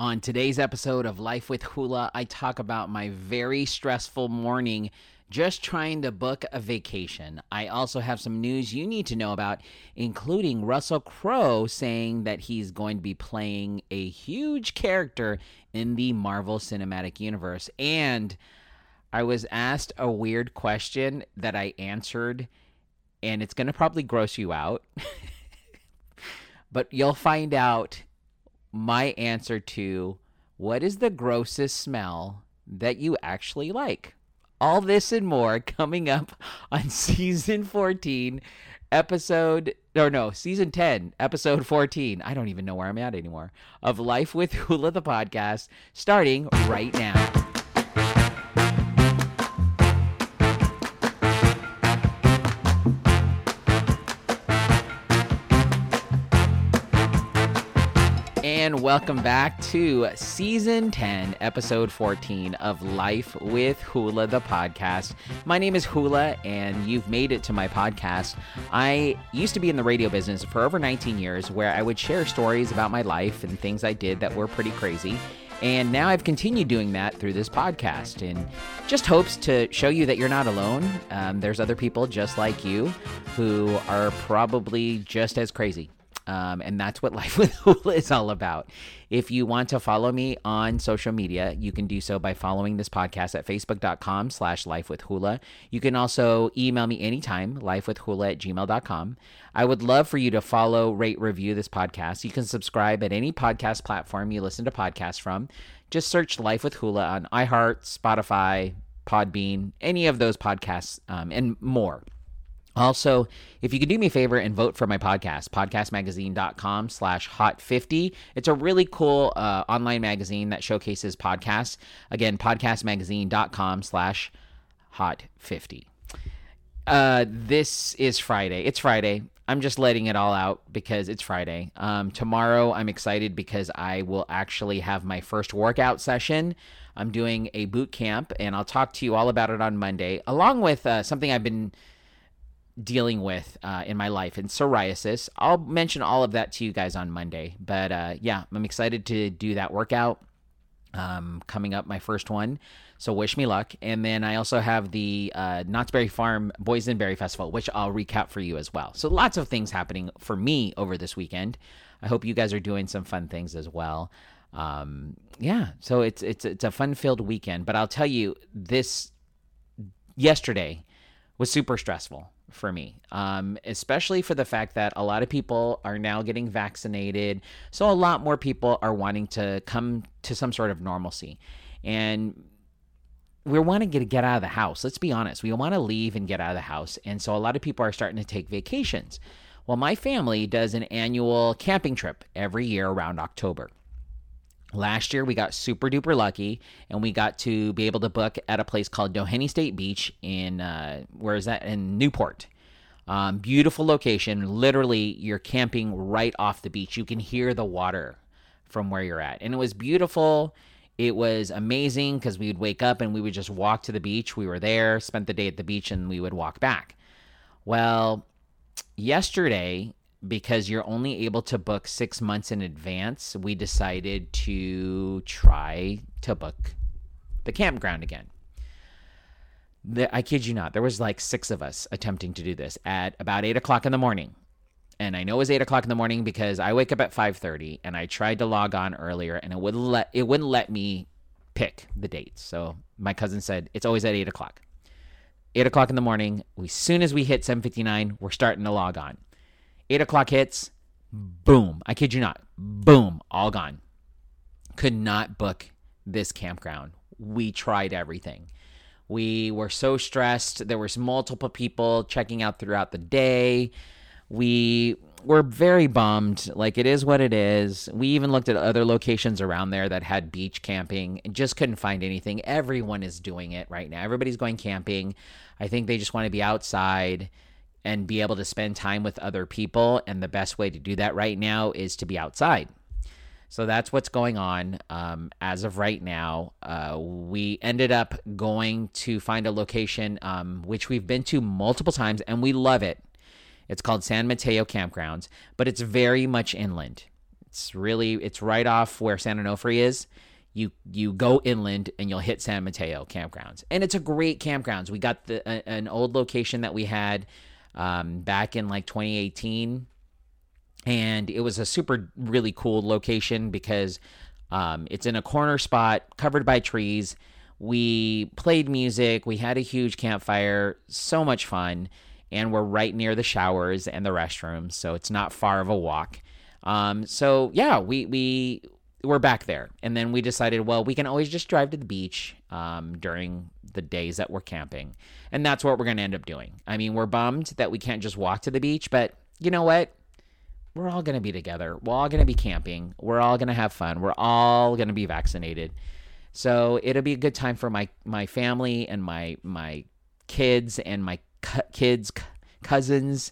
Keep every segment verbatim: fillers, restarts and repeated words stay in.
On today's episode of Life with Hula, I talk about my very stressful morning just trying to book a vacation. I also have some news you need to know about, including Russell Crowe saying that he's going to be playing a huge character in the Marvel Cinematic Universe. And I was asked a weird question that I answered, and it's going to probably gross you out, but you'll find out my answer to what is the grossest smell that you actually like. All this and more coming up on season fourteen, episode, or no, season ten, episode fourteen. I don't even know where I'm at anymore, of Life with Hula, the podcast, starting right now. And welcome back to season ten, episode fourteen of Life with Hula, the podcast. My name is Hula, and you've made it to my podcast. I used to be in the radio business for over nineteen years, where I would share stories about my life and things I did that were pretty crazy. And now I've continued doing that through this podcast in just hopes to show you that you're not alone. Um, there's other people just like you who are probably just as crazy. Um, and that's what Life with Hula is all about. If you want to follow me on social media, you can do so by following this podcast at facebook.com slash life with hula. You can also email me anytime, lifewithhula at gmail dot com. I would love for you to follow, rate, review this podcast. You can subscribe at any podcast platform you listen to podcasts from. Just search Life with Hula on iHeart, Spotify, Podbean, any of those podcasts, um, and more. Also, if you could do me a favor and vote for my podcast, podcastmagazine.com slash hot 50. It's a really cool uh, online magazine that showcases podcasts. Again, podcastmagazine.com slash hot 50. Uh, this is Friday. It's Friday. I'm just letting it all out because it's Friday. Um, tomorrow, I'm excited because I will actually have my first workout session. I'm doing a boot camp, and I'll talk to you all about it on Monday, along with uh, something I've been dealing with uh, in my life, and psoriasis. I'll mention all of that to you guys on Monday. But uh, yeah, I'm excited to do that workout. Um, coming up, my first one. So wish me luck. And then I also have the uh, Knott's Berry Farm Boysenberry Festival, which I'll recap for you as well. So lots of things happening for me over this weekend. I hope you guys are doing some fun things as well. Um, yeah, so it's it's it's a fun-filled weekend. But I'll tell you, this yesterday was super stressful for me, um, especially for the fact that a lot of people are now getting vaccinated. So a lot more people are wanting to come to some sort of normalcy. And we want to get, get out of the house. Let's be honest. We want to leave and get out of the house. And so a lot of people are starting to take vacations. Well, my family does an annual camping trip every year around October. Last year, we got super duper lucky, and we got to be able to book at a place called Doheny State Beach in, uh, where is that? In Newport. Um, beautiful location. Literally, you're camping right off the beach. You can hear the water from where you're at. And it was beautiful. It was amazing because we would wake up and we would just walk to the beach. We were there, spent the day at the beach, and we would walk back. Well, yesterday, because you're only able to book six months in advance, we decided to try to book the campground again. The, I kid you not, there was like six of us attempting to do this at about eight o'clock in the morning. And I know it was eight o'clock in the morning because I wake up at five thirty, and I tried to log on earlier, and it, would let, it wouldn't let me pick the dates. So my cousin said, it's always at eight o'clock. Eight o'clock in the morning, as soon as we hit seven fifty-nine, we're starting to log on. Eight o'clock hits, boom. I kid you not, boom, all gone. Could not book this campground. We tried everything. We were so stressed. There was multiple people checking out throughout the day. We were very bummed. Like, it is what it is. We even looked at other locations around there that had beach camping and just couldn't find anything. Everyone is doing it right now. Everybody's going camping. I think they just want to be outside and be able to spend time with other people. And the best way to do that right now is to be outside. So that's what's going on um, as of right now. Uh, we ended up going to find a location, um, which we've been to multiple times, and we love it. It's called San Mateo Campgrounds, but it's very much inland. It's really, it's right off where San Onofre is. You you go inland and you'll hit San Mateo Campgrounds. And it's a great campgrounds. We got the a, an old location that we had um, back in like twenty eighteen. And it was a super really cool location because um, it's in a corner spot covered by trees. We played music. We had a huge campfire. So much fun. And we're right near the showers and the restrooms. So it's not far of a walk. Um, so yeah, we... we we're back there. And then we decided, well, we can always just drive to the beach um, during the days that we're camping. And that's what we're going to end up doing. I mean, we're bummed that we can't just walk to the beach, but you know what? We're all going to be together. We're all going to be camping. We're all going to have fun. We're all going to be vaccinated. So it'll be a good time for my, my family and my, my kids and my cu- kids, c- cousins,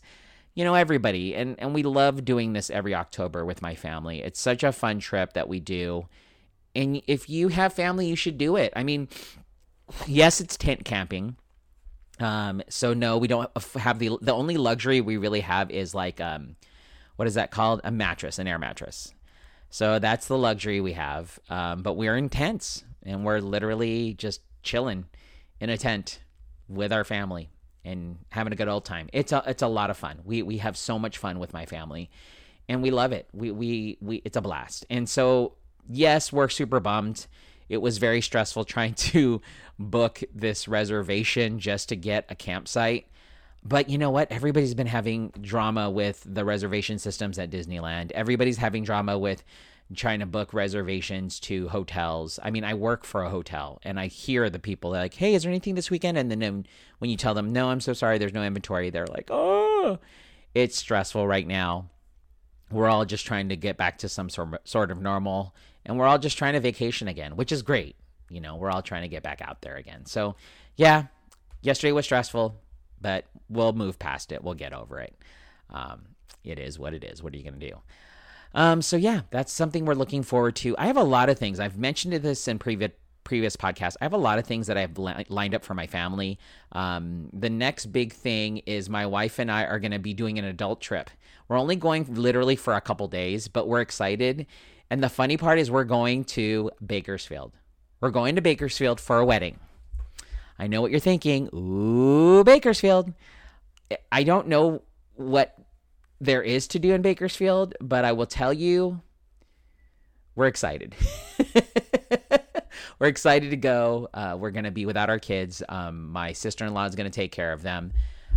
you know, everybody. And, and we love doing this every October with my family. It's such a fun trip that we do. And if you have family, you should do it. I mean, yes, it's tent camping. Um, so no, we don't have the, the only luxury we really have is like, um, what is that called? A mattress, an air mattress. So that's the luxury we have. Um, but we're in tents and we're literally just chilling in a tent with our family and having a good old time. It's a, it's a lot of fun. We we have so much fun with my family and we love it. We, we, we, it's a blast. And so, yes, we're super bummed. It was very stressful trying to book this reservation just to get a campsite. But you know what? Everybody's been having drama with the reservation systems at Disneyland. Everybody's having drama with trying to book reservations to hotels. I mean, I work for a hotel and I hear the people like, hey, is there anything this weekend? And then when you tell them, no, I'm so sorry, there's no inventory, they're like, oh, it's stressful right now. We're all just trying to get back to some sort of normal and we're all just trying to vacation again, which is great. You know, we're all trying to get back out there again. So yeah, yesterday was stressful, but we'll move past it. We'll get over it. Um, it is what it is. What are you going to do? Um, so yeah, that's something we're looking forward to. I have a lot of things. I've mentioned this in previous previous podcasts. I have a lot of things that I've li- lined up for my family. Um, the next big thing is my wife and I are going to be doing an adult trip. We're only going literally for a couple days, but we're excited. And the funny part is we're going to Bakersfield. We're going to Bakersfield for a wedding. I know what you're thinking. Ooh, Bakersfield. I don't know what there is to do in Bakersfield, but I will tell you, we're excited. We're excited to go. Uh, we're going to be without our kids. Um, my sister-in-law is going to take care of them.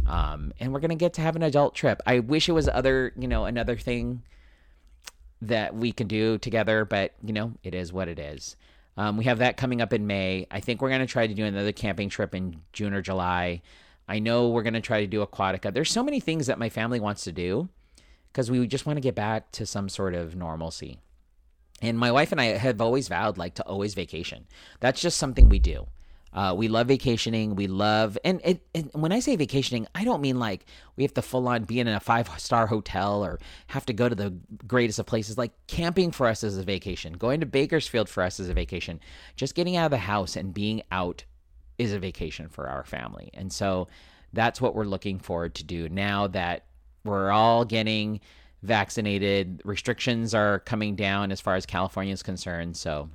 Um, and we're going to get to have an adult trip. I wish it was other, you know, another thing that we can do together, but you know, it is what it is. Um, we have that coming up in May. I think we're going to try to do another camping trip in June or July. I know we're going to try to do Aquatica. There's so many things that my family wants to do because we just want to get back to some sort of normalcy. And my wife and I have always vowed like to always vacation. That's just something we do. Uh, we love vacationing. We love, and, it, and when I say vacationing, I don't mean like we have to full on be in a five-star hotel or have to go to the greatest of places. Like camping for us is a vacation. Going to Bakersfield for us is a vacation. Just getting out of the house and being out is a vacation for our family. And so that's what we're looking forward to do now that we're all getting vaccinated. Restrictions are coming down as far as California is concerned. So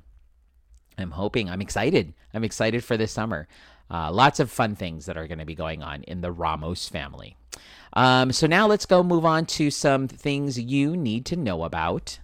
I'm hoping, I'm excited. I'm excited for this summer. Uh, lots of fun things that are going to be going on in the Ramos family. Um, so now let's go move on to some things you need to know about.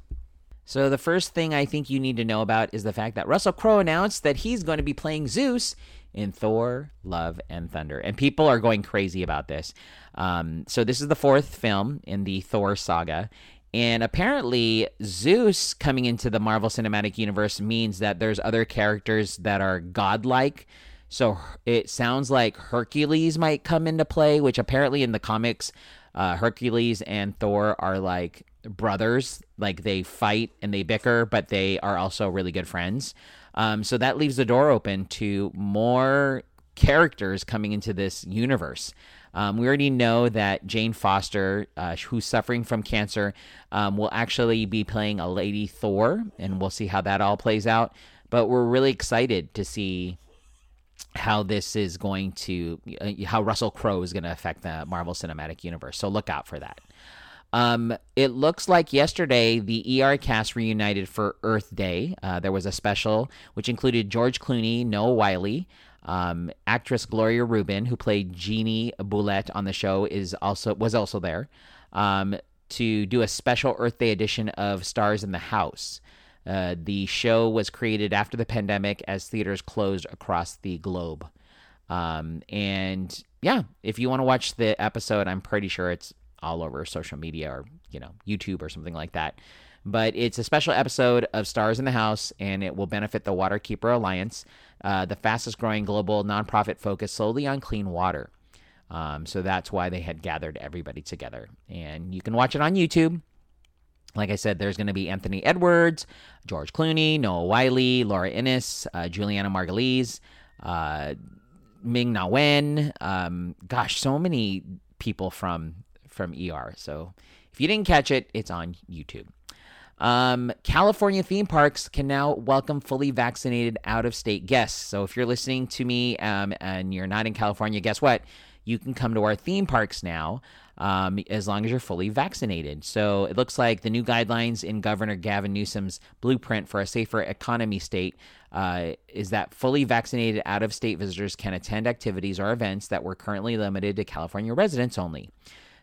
So the first thing I think you need to know about is the fact that Russell Crowe announced that he's going to be playing Zeus in Thor, Love, and Thunder. And people are going crazy about this. Um, so this is the fourth film in the Thor saga. And apparently Zeus coming into the Marvel Cinematic Universe means that there's other characters that are godlike. So it sounds like Hercules might come into play, which apparently in the comics, uh, Hercules and Thor are like brothers. Like they fight and they bicker, but they are also really good friends. Um, so that leaves the door open to more characters coming into this universe. Um, we already know that Jane Foster, uh, who's suffering from cancer, um, will actually be playing a Lady Thor, and we'll see how that all plays out. But we're really excited to see how this is going to, uh, how Russell Crowe is going to affect the Marvel Cinematic Universe. So look out for that. Um, it looks like yesterday the E R cast reunited for Earth Day. Uh, there was a special which included George Clooney, Noah Wiley, um, actress Gloria Reuben, who played Jeannie Boulette on the show, is also was also there um, to do a special Earth Day edition of Stars in the House. Uh, the show was created after the pandemic as theaters closed across the globe. Um, and yeah, if you want to watch the episode, I'm pretty sure it's all over social media or, you know, YouTube or something like that. But it's a special episode of Stars in the House, and it will benefit the Waterkeeper Alliance, uh, the fastest-growing global nonprofit focused solely on clean water. Um, so that's why they had gathered everybody together. And you can watch it on YouTube. Like I said, there's going to be Anthony Edwards, George Clooney, Noah Wiley, Laura Innes, uh, Juliana Margulies, uh, Ming-Na Wen. Um, gosh, so many people from... from E R. So if you didn't catch it, it's on YouTube. Um, California theme parks can now welcome fully vaccinated out-of-state guests. So if you're listening to me um, and you're not in California, guess what? You can come to our theme parks now um, as long as you're fully vaccinated. So it looks like the new guidelines in Governor Gavin Newsom's blueprint for a safer economy state uh, is that fully vaccinated out-of-state visitors can attend activities or events that were currently limited to California residents only.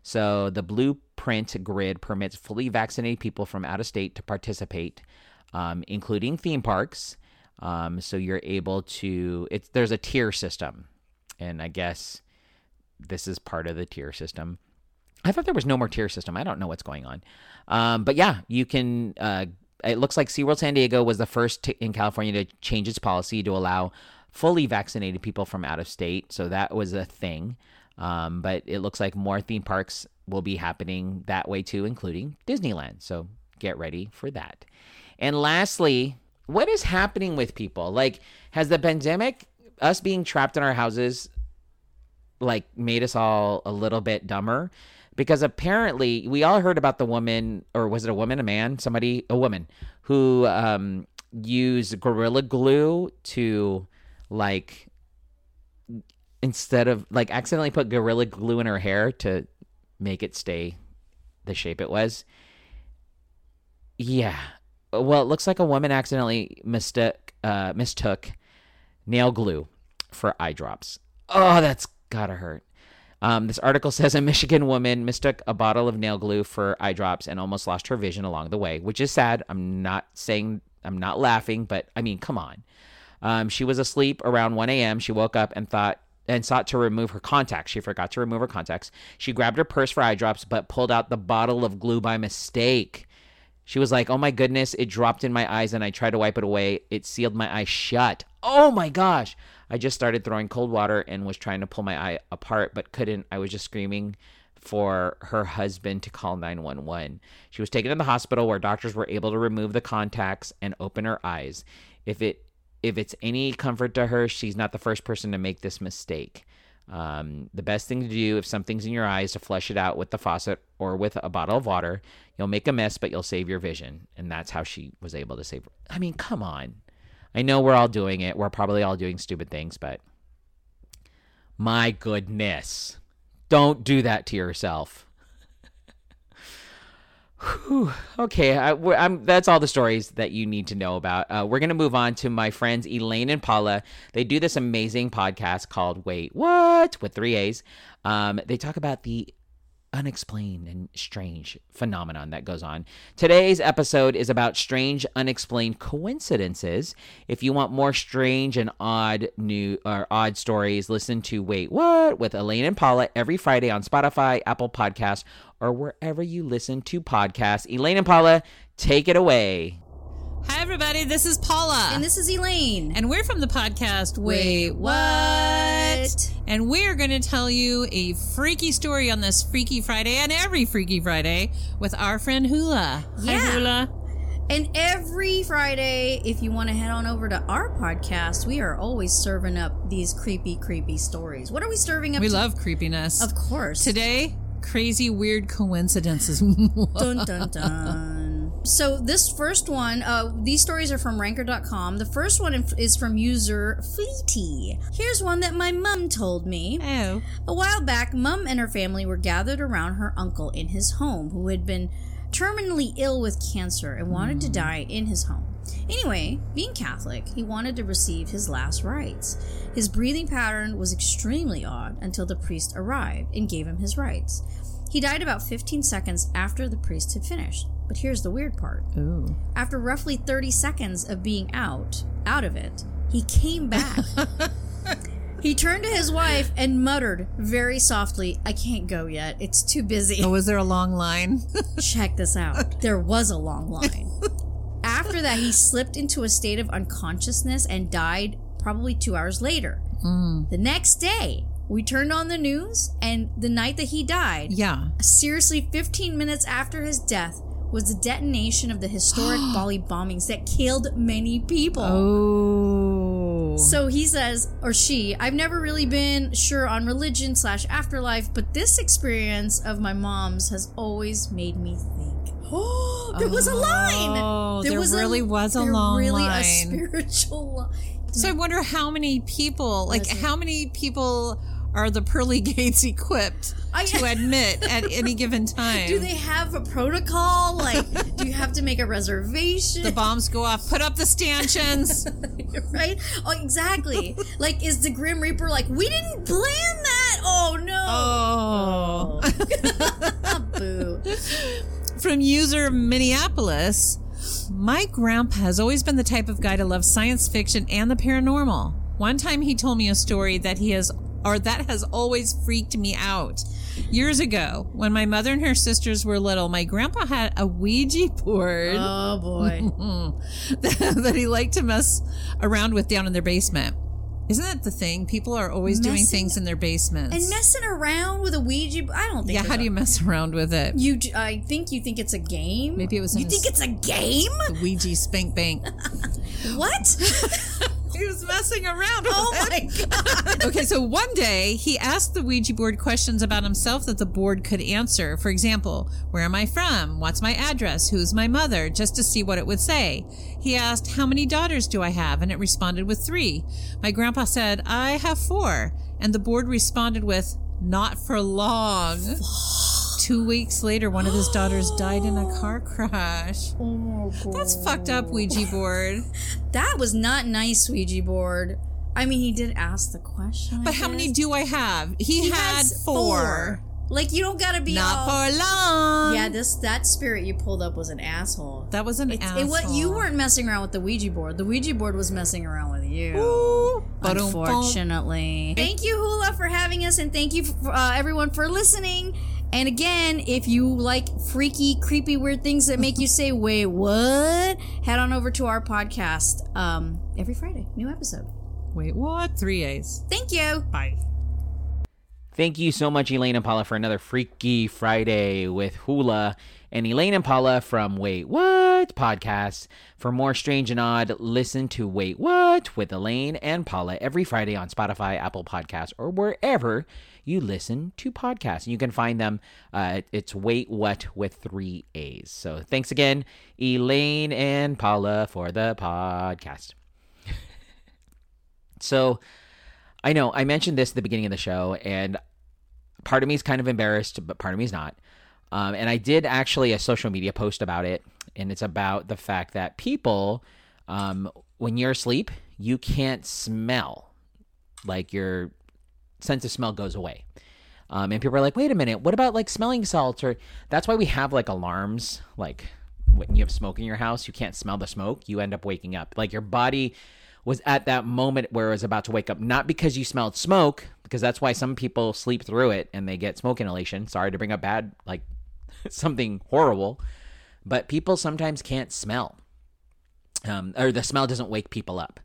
So the blueprint grid permits fully vaccinated people from out of state to participate, um, including theme parks. Um, so you're able to, it's, there's a tier system. And I guess this is part of the tier system. I thought there was no more tier system. I don't know what's going on. Um, but yeah, you can, uh, it looks like SeaWorld San Diego was the first t- in California to change its policy to allow fully vaccinated people from out of state. So that was a thing. Um, but it looks like more theme parks will be happening that way too, including Disneyland. So get ready for that. And lastly, what is happening with people? Like, has the pandemic, us being trapped in our houses, like made us all a little bit dumber? Because apparently we all heard about the woman, or was it a woman, a man, somebody, a woman who um, used Gorilla Glue to like... instead of like accidentally put Gorilla Glue in her hair to make it stay the shape it was. Yeah. Well, it looks like a woman accidentally mistook, uh, mistook nail glue for eye drops. Oh, that's gotta hurt. Um, this article says a Michigan woman mistook a bottle of nail glue for eye drops and almost lost her vision along the way, which is sad. I'm not saying, I'm not laughing, but I mean, come on. Um, she was asleep around one a.m. She woke up and thought, and sought to remove her contacts. She forgot to remove her contacts. She grabbed her purse for eye drops, but pulled out the bottle of glue by mistake. She was like, oh my goodness, it dropped in my eyes and I tried to wipe it away. It sealed my eyes shut. Oh my gosh. I just started throwing cold water and was trying to pull my eye apart, but couldn't. I was just screaming for her husband to call nine one one. She was taken to the hospital where doctors were able to remove the contacts and open her eyes. If it If it's any comfort to her, she's not the first person to make this mistake. Um, the best thing to do if something's in your eye is to flush it out with the faucet or with a bottle of water. You'll make a mess, but you'll save your vision. And that's how she was able to save her. I mean, come on. I know we're all doing it. We're probably all doing stupid things, but my goodness. Don't do that to yourself. Whew. Okay, I, I'm, that's all the stories that you need to know about. Uh, we're going to move on to my friends Elaine and Paula. They do this amazing podcast called Wait, What? With three A's. Um, they talk about the unexplained and strange phenomenon that goes on. Today's episode is about strange, unexplained coincidences. If you want more strange and odd new or odd stories, listen to Wait, What? With Elaine and Paula every Friday on Spotify, Apple Podcasts, or wherever you listen to podcasts. Elaine and Paula, take it away. Hi, everybody. This is Paula. And this is Elaine. And we're from the podcast Wait, Wait What? And we're going to tell you a freaky story on this Freaky Friday and every Freaky Friday with our friend Hula. Yeah. Hi, Hula. And every Friday, if you want to head on over to our podcast, we are always serving up these creepy, creepy stories. What are we serving up? We to- love creepiness. Of course. Today, crazy, weird coincidences. Dun, dun, dun. So this first one, uh, these stories are from Ranker dot com. The first one is from user Fleety. Here's one that my mum told me. Oh. A while back, mum and her family were gathered around her uncle in his home, who had been terminally ill with cancer and wanted mm. to die in his home. Anyway, being Catholic, he wanted to receive his last rites. His breathing pattern was extremely odd until the priest arrived and gave him his rites. He died about fifteen seconds after the priest had finished. But here's the weird part. Ooh. After roughly thirty seconds of being out, out of it, he came back. He turned to his wife and muttered very softly, "I can't go yet. It's too busy." Oh, was there a long line? Check this out. There was a long line. After that, he slipped into a state of unconsciousness and died probably two hours later. Mm. The next day, we turned on the news, and the night that he died, yeah, seriously, fifteen minutes after his death, was the detonation of the historic Bali bombings that killed many people. Oh. So he says, or she, I've never really been sure on religion slash afterlife, but this experience of my mom's has always made me think. Oh, there was a line. Oh, there, there was really a, was a there long really line. Really a spiritual line. So I wonder how many people, like how many people are the pearly gates equipped I, to admit at any given time? Do they have a protocol? Like, do you have to make a reservation? The bombs go off. Put up the stanchions. Right? Oh, exactly. Like, is the Grim Reaper like, we didn't plan that? Oh, no. Oh. Boo. From user Minneapolis, my grandpa has always been the type of guy to love science fiction and the paranormal. One time he told me a story that he has or that has always freaked me out. Years ago, when my mother and her sisters were little, my grandpa had a Ouija board. Oh, boy. That he liked to mess around with down in their basement. Isn't that the thing? People are always messing, doing things in their basements. And messing around with a Ouija board? I don't think. Yeah, how a, do you mess around with it? You, I think you think it's a game. Maybe it was. You think a, it's a game? The Ouija Spank Bank. What? He was messing around with oh it. Oh, my God. Okay, so one day, he asked the Ouija board questions about himself that the board could answer. For example, where am I from? What's my address? Who's my mother? Just to see what it would say. He asked, how many daughters do I have? And it responded with three. My grandpa said, I have four. And the board responded with, not for long. Two weeks later, one of his daughters died in a car crash. Oh, my God. That's fucked up, Ouija board. That was not nice, Ouija board. I mean, he did ask the question. But I how guess. many do I have? He, he had four. four. Like, you don't gotta be Not all, for long. Yeah, this that spirit you pulled up was an asshole. That was an it's, asshole. It, what, you weren't messing around with the Ouija board. The Ouija board was messing around with you. Ooh, unfortunately. Thank you, Hula, for having us, and thank you, for, uh, everyone, for listening. And again, if you like freaky, creepy, weird things that make you say, wait, what? Head on over to our podcast um, every Friday. New episode. Wait, what? Three A's. Thank you. Bye. Thank you so much, Elaine and Paula, for another Freaky Friday with Hula and Elaine and Paula from Wait, What? Podcast. For more strange and odd, listen to Wait, What? With Elaine and Paula every Friday on Spotify, Apple Podcasts, or wherever you listen to podcasts. You can find them. Uh, it's Wait What with three A's. So thanks again, Elaine and Paula, for the podcast. So I know I mentioned this at the beginning of the show, and part of me is kind of embarrassed, but part of me is not. Um, and I did actually a social media post about it, and it's about the fact that people, um, when you're asleep, you can't smell. Like you're... sense of smell goes away. Um, and people are like, wait a minute, what about like smelling salts? Or that's why we have like alarms. Like when you have smoke in your house, you can't smell the smoke. You end up waking up. Like your body was at that moment where it was about to wake up, not because you smelled smoke, because that's why some people sleep through it and they get smoke inhalation. Sorry to bring up bad, like something horrible, but people sometimes can't smell, um, or the smell doesn't wake people up.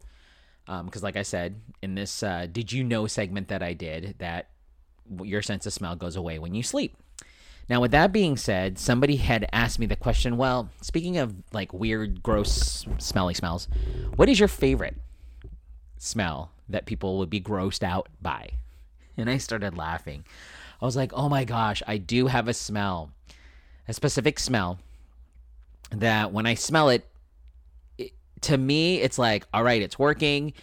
Because um, like I said, in this uh, Did You Know segment that I did, that your sense of smell goes away when you sleep. Now, with that being said, somebody had asked me the question, well, speaking of like weird, gross, smelly smells, what is your favorite smell that people would be grossed out by? And I started laughing. I was like, oh my gosh, I do have a smell, a specific smell that when I smell it, it, to me, it's like, all right, it's working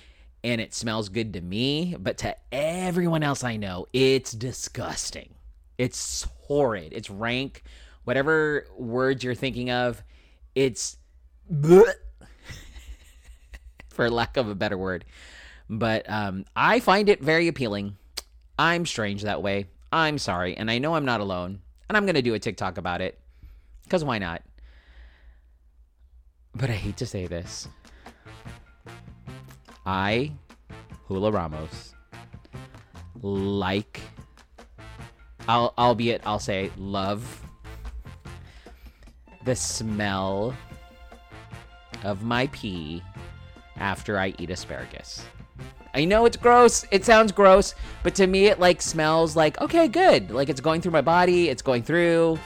and it smells good to me. But to everyone else I know, it's disgusting. It's horrid. It's rank. Whatever words you're thinking of, it's bleh, for lack of a better word. But um, I find it very appealing. I'm strange that way. I'm sorry. And I know I'm not alone. And I'm going to do a TikTok about it. Because why not? But I hate to say this. I, Hula Ramos, like, I'll, albeit I'll say love, the smell of my pee after I eat asparagus. I know it's gross. It sounds gross. But to me, it like smells like, okay, good. Like it's going through my body. It's going through.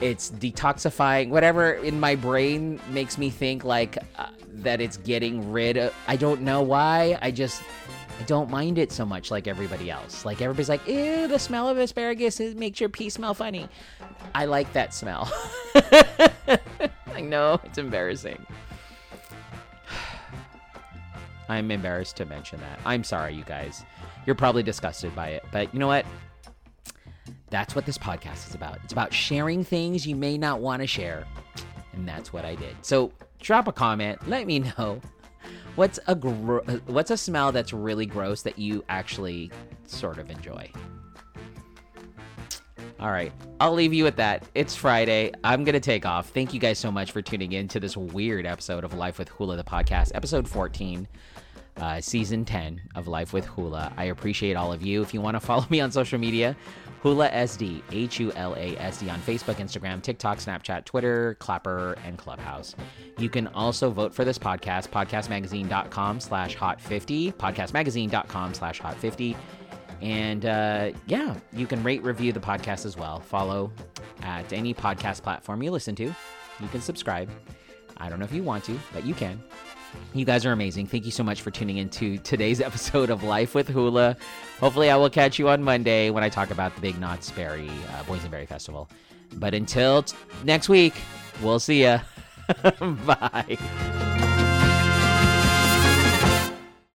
It's detoxifying. Whatever in my brain makes me think like uh, that it's getting rid of. I don't know why. I just I don't mind it so much like everybody else. Like everybody's like, ew, the smell of asparagus makes your pee smell funny. I like that smell. I know. It's embarrassing. I'm embarrassed to mention that. I'm sorry, you guys. You're probably disgusted by it. But you know what? That's what this podcast is about. It's about sharing things you may not want to share. And that's what I did. So drop a comment. Let me know. What's a gro- what's a smell that's really gross that you actually sort of enjoy? All right. I'll leave you with that. It's Friday. I'm going to take off. Thank you guys so much for tuning in to this weird episode of Life with Hula, the podcast, episode fourteen, uh, season ten of Life with Hula. I appreciate all of you. If you want to follow me on social media, Hula S D, H U L A S D on Facebook, Instagram, TikTok, Snapchat, Twitter, Clapper, and Clubhouse. You can also vote for this podcast, podcastmagazine.com slash hot 50, podcastmagazine.com slash hot 50. And uh, yeah, you can rate, review the podcast as well. Follow at any podcast platform you listen to. You can subscribe. I don't know if you want to, but you can. You guys are amazing. Thank you so much for tuning into today's episode of Life with Hula. Hopefully I will catch you on Monday when I talk about the big Knott's Berry uh, Boysenberry Festival. But until t- next week, we'll see ya. Bye.